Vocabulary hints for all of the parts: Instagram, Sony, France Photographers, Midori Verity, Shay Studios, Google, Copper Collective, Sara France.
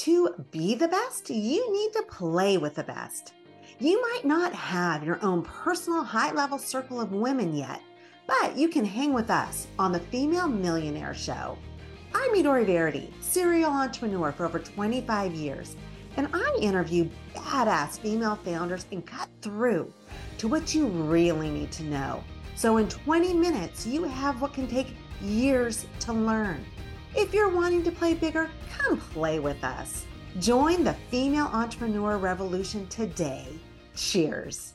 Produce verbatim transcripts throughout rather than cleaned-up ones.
To be the best, you need to play with the best. You might not have your own personal high-level circle of women yet, but you can hang with us on the Female Millionaire Show. I'm Midori Verity, serial entrepreneur for over twenty-five years, and I interview badass female founders and cut through to what you really need to know. So in twenty minutes, you have what can take years to learn. If you're wanting to play bigger, come play with us. Join the female entrepreneur revolution today. Cheers.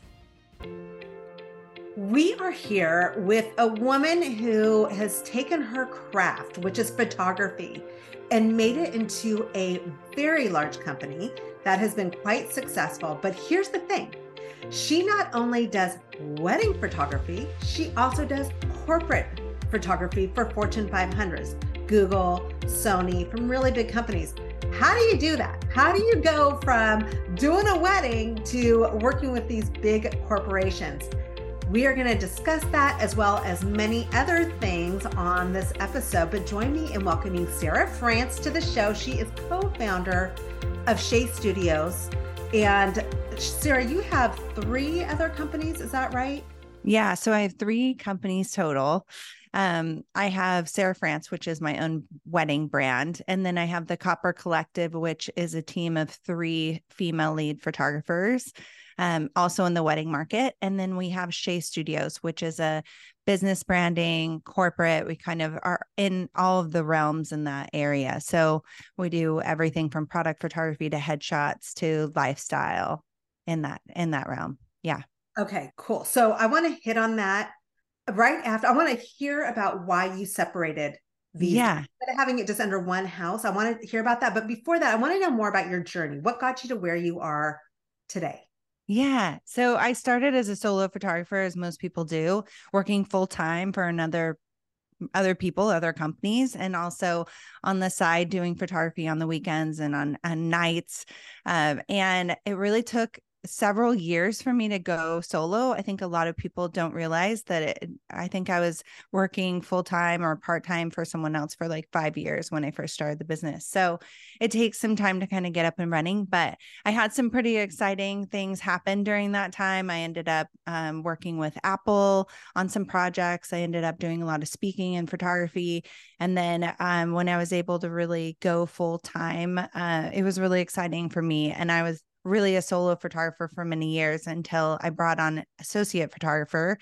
We are here with a woman who has taken her craft, which is photography, and made it into a very large company that has been quite successful. But here's the thing. She not only does wedding photography, she also does corporate photography for Fortune five hundreds, Google, Sony, from really big companies. How do you do that? How do you go from doing a wedding to working with these big corporations? We are going to discuss that as well as many other things on this episode, but join me in welcoming Sara France to the show. She is co-founder of Shay Studios. And Sara, you have three other companies, is that right? Yeah, so I have three companies total. Um, I have Sara France, which is my own wedding brand. And then I have the Copper Collective, which is a team of three female lead photographers, um, also in the wedding market. And then we have Shay Studios, which is a business branding, corporate. We kind of are in all of the realms in that area. So we do everything from product photography to headshots to lifestyle in that, in that realm. Yeah. Okay, cool. So I want to hit on that. Right after, I want to hear about why you separated these. Yeah. Instead of having it just under one house, I want to hear about that. But before that, I want to know more about your journey. What got you to where you are today? Yeah. So I started as a solo photographer, as most people do, working full time for another other people, other companies, and also on the side doing photography on the weekends and on, on nights. Um, and it really took several years for me to go solo. I think a lot of people don't realize that it, I think I was working full-time or part-time for someone else for like five years when I first started the business. So it takes some time to kind of get up and running, but I had some pretty exciting things happen during that time. I ended up um, working with Apple on some projects. I ended up doing a lot of speaking and photography. And then um, when I was able to really go full-time, uh, it was really exciting for me. And I was really a solo photographer for many years until I brought on an associate photographer.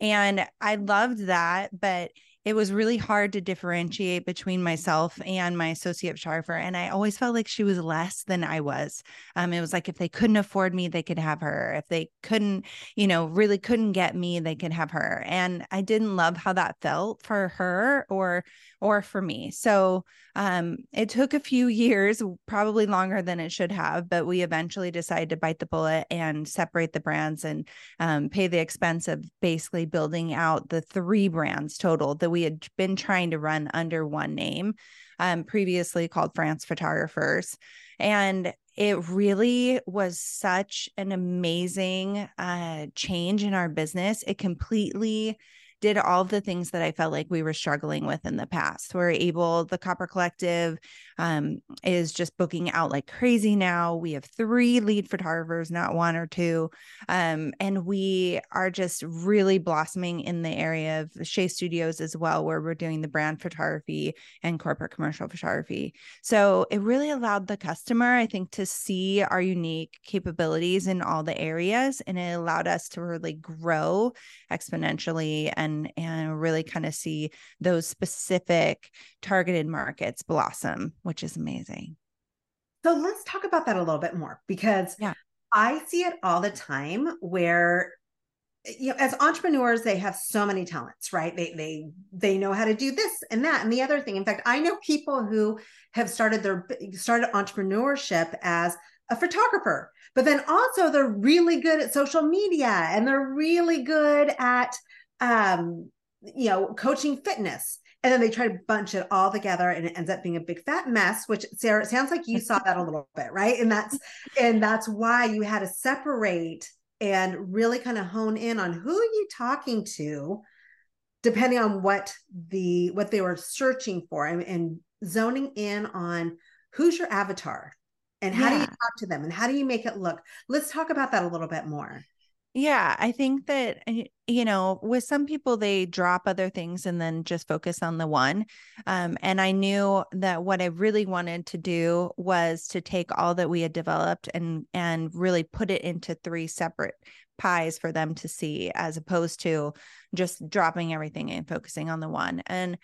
And I loved that, but it was really hard to differentiate between myself and my associate photographer. And I always felt like she was less than I was. Um, it was like, if they couldn't afford me, they could have her. If they couldn't, you know, really couldn't get me, they could have her. And I didn't love how that felt for her or, or for me. So um, it took a few years, probably longer than it should have, but we eventually decided to bite the bullet and separate the brands and um, pay the expense of basically building out the three brands total that we We had been trying to run under one name, um, previously called France Photographers. And it really was such an amazing uh, change in our business. It completely did all the things that I felt like we were struggling with in the past. We're able, the Copper Collective um, is just booking out like crazy now. We have three lead photographers, not one or two. Um, and we are just really blossoming in the area of Shay Studios as well, where we're doing the brand photography and corporate commercial photography. So it really allowed the customer, I think, to see our unique capabilities in all the areas. And it allowed us to really grow exponentially and And, and really kind of see those specific targeted markets blossom, which is amazing. So let's talk about that a little bit more, because yeah. I see it all the time where, you know, as entrepreneurs, they have so many talents, right? They, they, they know how to do this and that and the other thing. In fact, I know people who have started their, started entrepreneurship as a photographer, but then also they're really good at social media and they're really good at um, you know, coaching fitness. And then they try to bunch it all together and it ends up being a big fat mess, which Sara, it sounds like you saw that a little bit, right? And that's, and that's why you had to separate and really kind of hone in on who you're talking to, depending on what the, what they were searching for and, and zoning in on who's your avatar and how yeah. do you talk to them and how do you make it look? Let's talk about that a little bit more. Yeah, I think that, you know, with some people, they drop other things and then just focus on the one. Um, and I knew that what I really wanted to do was to take all that we had developed and and really put it into three separate pies for them to see, as opposed to just dropping everything and focusing on the one. And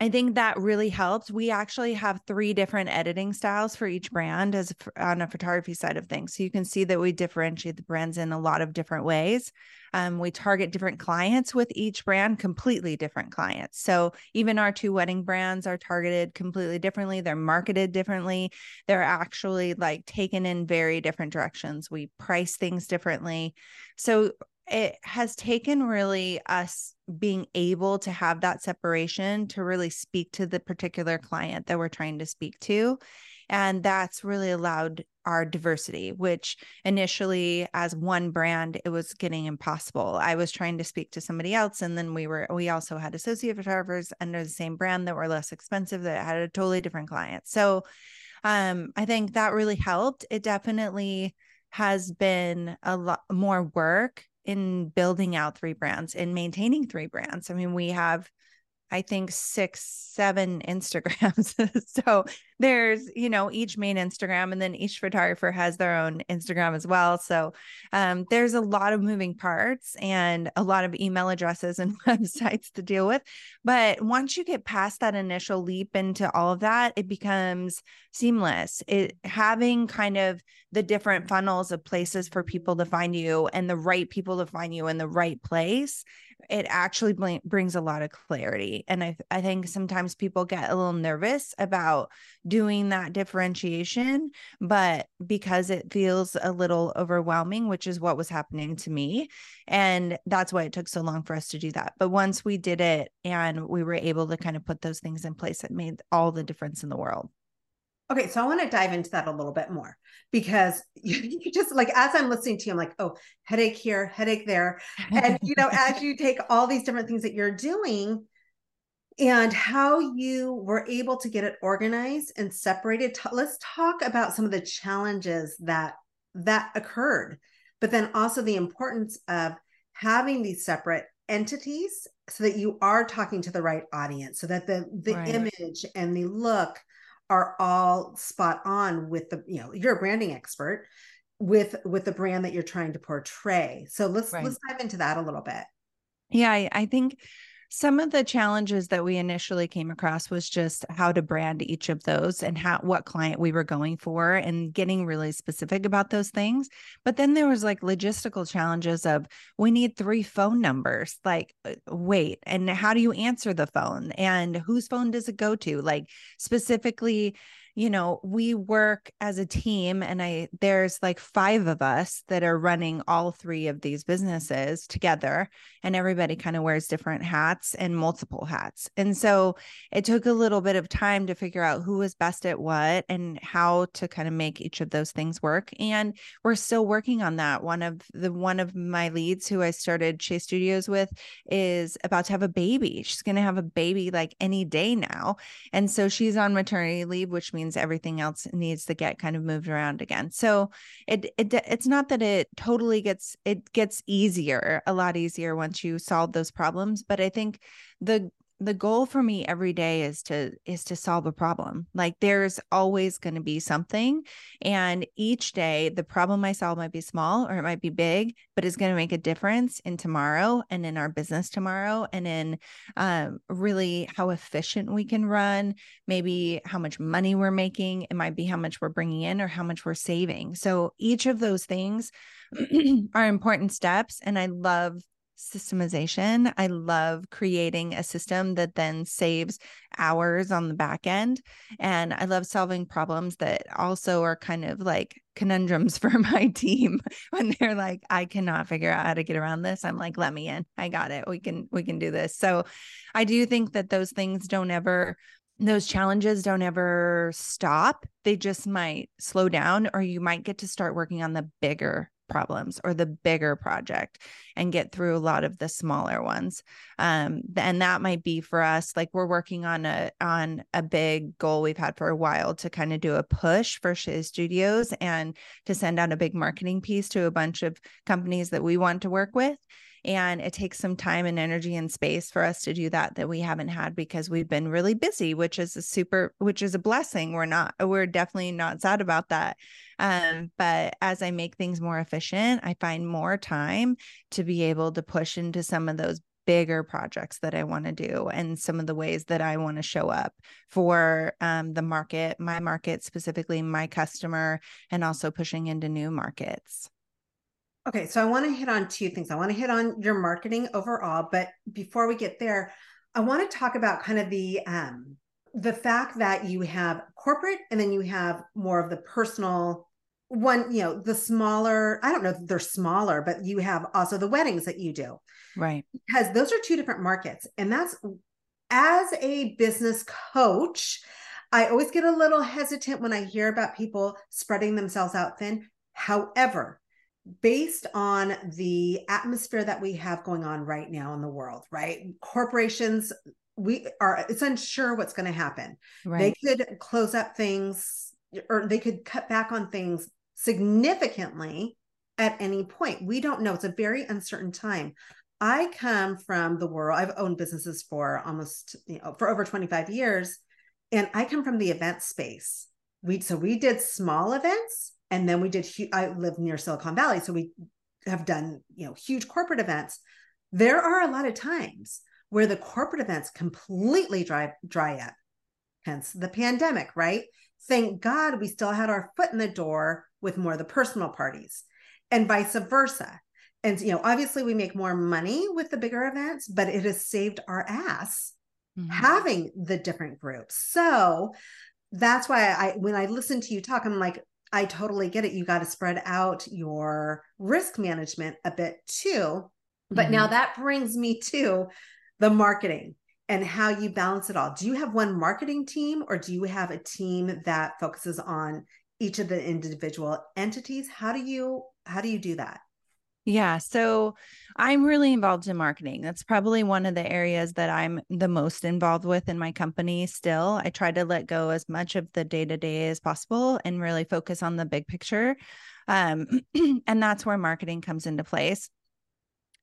I think that really helps. We actually have three different editing styles for each brand as on a photography side of things. So you can see that we differentiate the brands in a lot of different ways. Um, we target different clients with each brand, completely different clients. So even our two wedding brands are targeted completely differently. They're marketed differently. They're actually like taken in very different directions. We price things differently. So it has taken really us being able to have that separation to really speak to the particular client that we're trying to speak to. And that's really allowed our diversity, which initially as one brand, it was getting impossible. I was trying to speak to somebody else. And then we were, we also had associate photographers under the same brand that were less expensive, that had a totally different client. So um, I think that really helped. It definitely has been a lot more work in building out three brands and maintaining three brands. I mean, we have, I think, six, seven Instagrams. So there's, you know, each main Instagram, and then each photographer has their own Instagram as well. So um, there's a lot of moving parts and a lot of email addresses and websites to deal with. But once you get past that initial leap into all of that, it becomes seamless. It having kind of the different funnels of places for people to find you and the right people to find you in the right place, it actually bl- brings a lot of clarity. And I, I think sometimes people get a little nervous about doing that differentiation, but because it feels a little overwhelming, which is what was happening to me. And that's why it took so long for us to do that. But once we did it and we were able to kind of put those things in place, it made all the difference in the world. Okay. So I want to dive into that a little bit more, because you, you just like, as I'm listening to you, I'm like, oh, headache here, headache there. And, you know, as you take all these different things that you're doing and how you were able to get it organized and separated. Let's talk about some of the challenges that that occurred, but then also the importance of having these separate entities so that you are talking to the right audience, so that the, the right. image and the look are all spot on with the, you know, you're a branding expert with, with the brand that you're trying to portray. So let's, right. let's dive into that a little bit. Yeah. I, I think some of the challenges that we initially came across was just how to brand each of those and how, what client we were going for and getting really specific about those things. But then there was like logistical challenges of, we need three phone numbers, like wait, and how do you answer the phone and whose phone does it go to? Like specifically, you know, we work as a team, and I, there's like five of us that are running all three of these businesses together, and everybody kind of wears different hats and multiple hats. And so it took a little bit of time to figure out who was best at what and how to kind of make each of those things work. And we're still working on that. One of the, one of my leads who I started Shay Studios with is about to have a baby. She's going to have a baby like any day now. And so she's on maternity leave, which means everything else needs to get kind of moved around again. So it, it it's not that it totally gets, it gets easier, a lot easier once you solve those problems. But I think the the goal for me every day is to, is to solve a problem. Like there's always going to be something. And each day, the problem I solve might be small or it might be big, but it's going to make a difference in tomorrow and in our business tomorrow. And in um, really how efficient we can run, maybe how much money we're making. It might be how much we're bringing in or how much we're saving. So each of those things are important steps. And I love systemization. I love creating a system that then saves hours on the back end. And I love solving problems that also are kind of like conundrums for my team when they're like, I cannot figure out how to get around this. I'm like, let me in. I got it. We can, we can do this. So I do think that those things don't ever, those challenges don't ever stop. They just might slow down, or you might get to start working on the bigger problems or the bigger project and get through a lot of the smaller ones. Um, and that might be for us, like we're working on a, on a big goal we've had for a while to kind of do a push for Shay Studios and to send out a big marketing piece to a bunch of companies that we want to work with. And it takes some time and energy and space for us to do that, that we haven't had because we've been really busy, which is a super, which is a blessing. We're not, we're definitely not sad about that. Um, but as I make things more efficient, I find more time to be able to push into some of those bigger projects that I want to do and some of the ways that I want to show up for um, the market, my market specifically, my customer, and also pushing into new markets. Okay, so I want to hit on two things. I want to hit on your marketing overall, but before we get there, I want to talk about kind of the um, the fact that you have corporate and then you have more of the personal one, you know, the smaller, I don't know if they're smaller, but you have also the weddings that you do. Right. Because those are two different markets. And that's, as a business coach, I always get a little hesitant when I hear about people spreading themselves out thin. However, based on the atmosphere that we have going on right now in the world, right? Corporations, we are, it's unsure what's going to happen. Right. They could close up things or they could cut back on things significantly at any point. We don't know. It's a very uncertain time. I come from the world, I've owned businesses for almost, you know, for over twenty-five years. And I come from the event space. We, so we did small events. And then we did, I live near Silicon Valley. So we have done, you know, huge corporate events. There are a lot of times where the corporate events completely dry, dry up, hence the pandemic, right? Thank God we still had our foot in the door with more of the personal parties and vice versa. And, you know, obviously we make more money with the bigger events, but it has saved our ass mm-hmm. having the different groups. So that's why I, when I listen to you talk, I'm like, I totally get it. You got to spread out your risk management a bit too. But mm-hmm. now that brings me to the marketing and how you balance it all. Do you have one marketing team or do you have a team that focuses on each of the individual entities? How do you, how do you do that? Yeah. So I'm really involved in marketing. That's probably one of the areas that I'm the most involved with in my company still. I try to let go as much of the day-to-day as possible and really focus on the big picture. Um, and that's where marketing comes into place.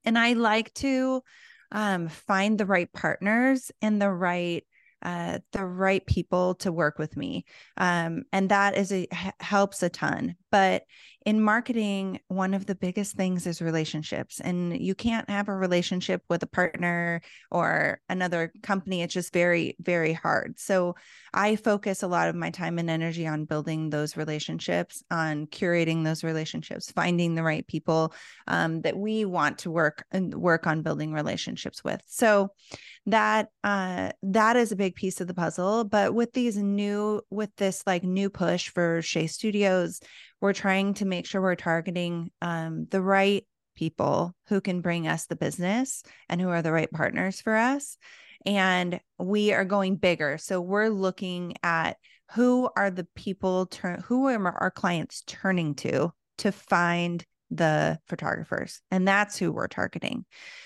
And I like to um, find the right partners and the right Uh, the right people to work with me. Um, and that is a, h- helps a ton. But in marketing, one of the biggest things is relationships. And you can't have a relationship with a partner or another company. It's just very, very hard. So I focus a lot of my time and energy on building those relationships, on curating those relationships, finding the right people um, that we want to work and work on building relationships with. So that uh, that is a big piece of the puzzle. But with these new, with this like new push for Shay Studios, we're trying to make sure we're targeting um, the right people who can bring us the business and who are the right partners for us. And we are going bigger. So we're looking at who are the people, tur- who are our clients turning to, to find the photographers. And that's who we're targeting.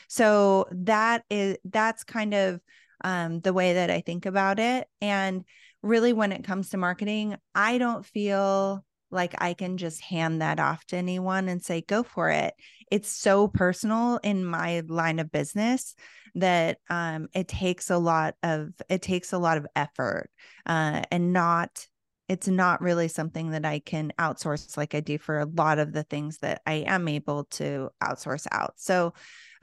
So that is, that's kind of Um, the way that I think about it. And really when it comes to marketing, I don't feel like I can just hand that off to anyone and say, go for it. It's so personal in my line of business that um, it takes a lot of, it takes a lot of effort uh, and not, it's not really something that I can outsource like I do for a lot of the things that I am able to outsource out. So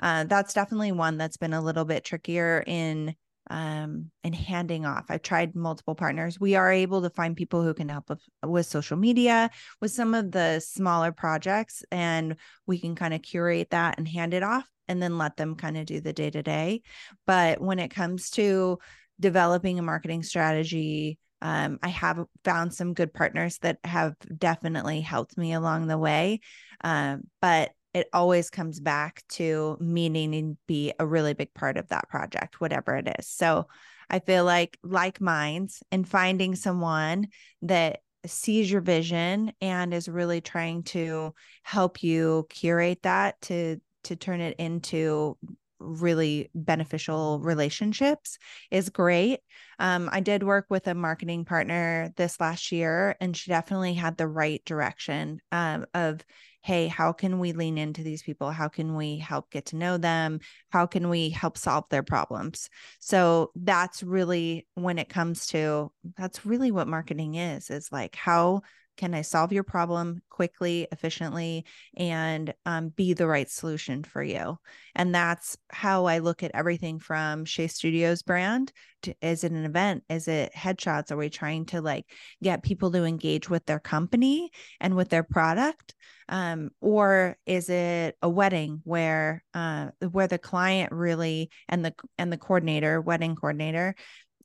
uh, that's definitely one that's been a little bit trickier in Um, and handing off. I've tried multiple partners. We are able to find people who can help with, with social media, with some of the smaller projects, and we can kind of curate that and hand it off and then let them kind of do the day to day. But when it comes to developing a marketing strategy, um, I have found some good partners that have definitely helped me along the way. Um, but it always comes back to me needing to be a really big part of that project, whatever it is. So I feel like like minds and finding someone that sees your vision and is really trying to help you curate that to to turn it into really beneficial relationships is great. Um, I did work with a marketing partner this last year, and she definitely had the right direction um, of, hey, how can we lean into these people? How can we help get to know them? How can we help solve their problems? So that's really when it comes to, that's really what marketing is, is like, how can I solve your problem quickly, efficiently, and um, be the right solution for you? And that's how I look at everything from Shay Studios brand. To, is it an event? Is it headshots? Are we trying to like get people to engage with their company and with their product? Um, or is it a wedding where uh, where the client really and the and the coordinator, wedding coordinator,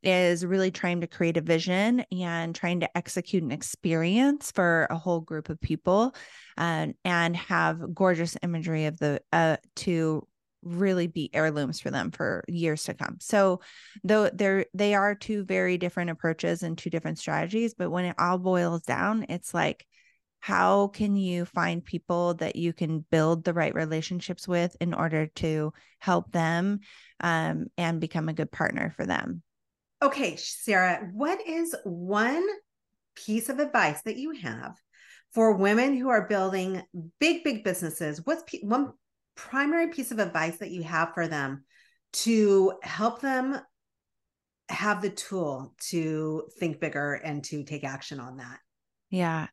is really trying to create a vision and trying to execute an experience for a whole group of people, and, and have gorgeous imagery of the, uh, to really be heirlooms for them for years to come. So though they're, they are two very different approaches and two different strategies, but when it all boils down, it's like, how can you find people that you can build the right relationships with in order to help them, um, and become a good partner for them? Okay, Sara, what is one piece of advice that you have for women who are building big, big businesses? What's pe- one primary piece of advice that you have for them to help them have the tool to think bigger and to take action on that? Yeah.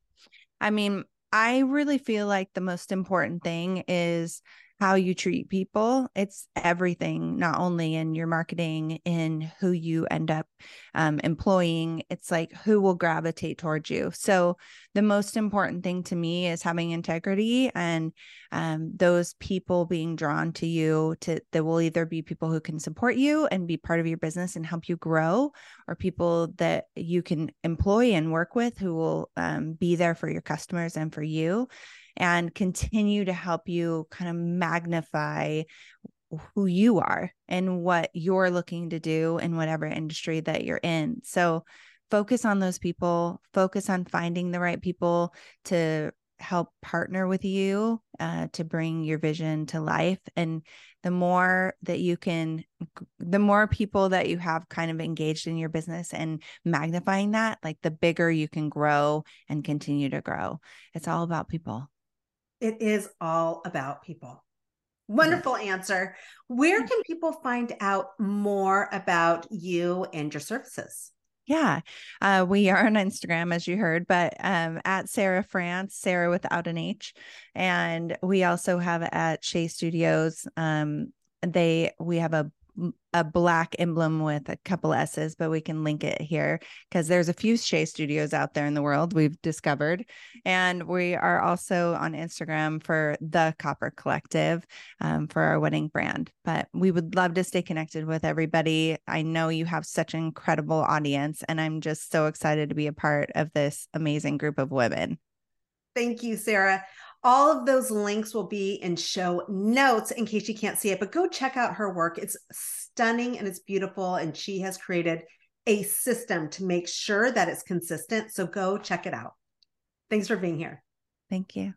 I mean, I really feel like the most important thing is how you treat people. It's everything, not only in your marketing, in who you end up um, employing. It's like who will gravitate towards you. So the most important thing to me is having integrity and um, those people being drawn to you to, that will either be people who can support you and be part of your business and help you grow, or people that you can employ and work with who will um, be there for your customers and for you, and continue to help you kind of magnify who you are and what you're looking to do in whatever industry that you're in. So focus on those people, focus on finding the right people to help partner with you, uh, to bring your vision to life. And the more that you can, the more people that you have kind of engaged in your business and magnifying that, like the bigger you can grow and continue to grow. It's all about people. It is all about people. Wonderful answer. Where can people find out more about you and your services? Yeah, uh, we are on Instagram, as you heard, but um, at Sara France, Sara without an H. And we also have at Shay Studios. Um, they we have a a black emblem with a couple S's, but we can link it here because there's a few Shay Studios out there in the world, we've discovered. And we are also on Instagram for the Copper Collective um, for our wedding brand. But we would love to stay connected with everybody. I know you have such an incredible audience, and I'm just so excited to be a part of this amazing group of women. Thank you, Sara. All of those links will be in show notes in case you can't see it, but go check out her work. It's stunning and it's beautiful. And she has created a system to make sure that it's consistent. So go check it out. Thanks for being here. Thank you.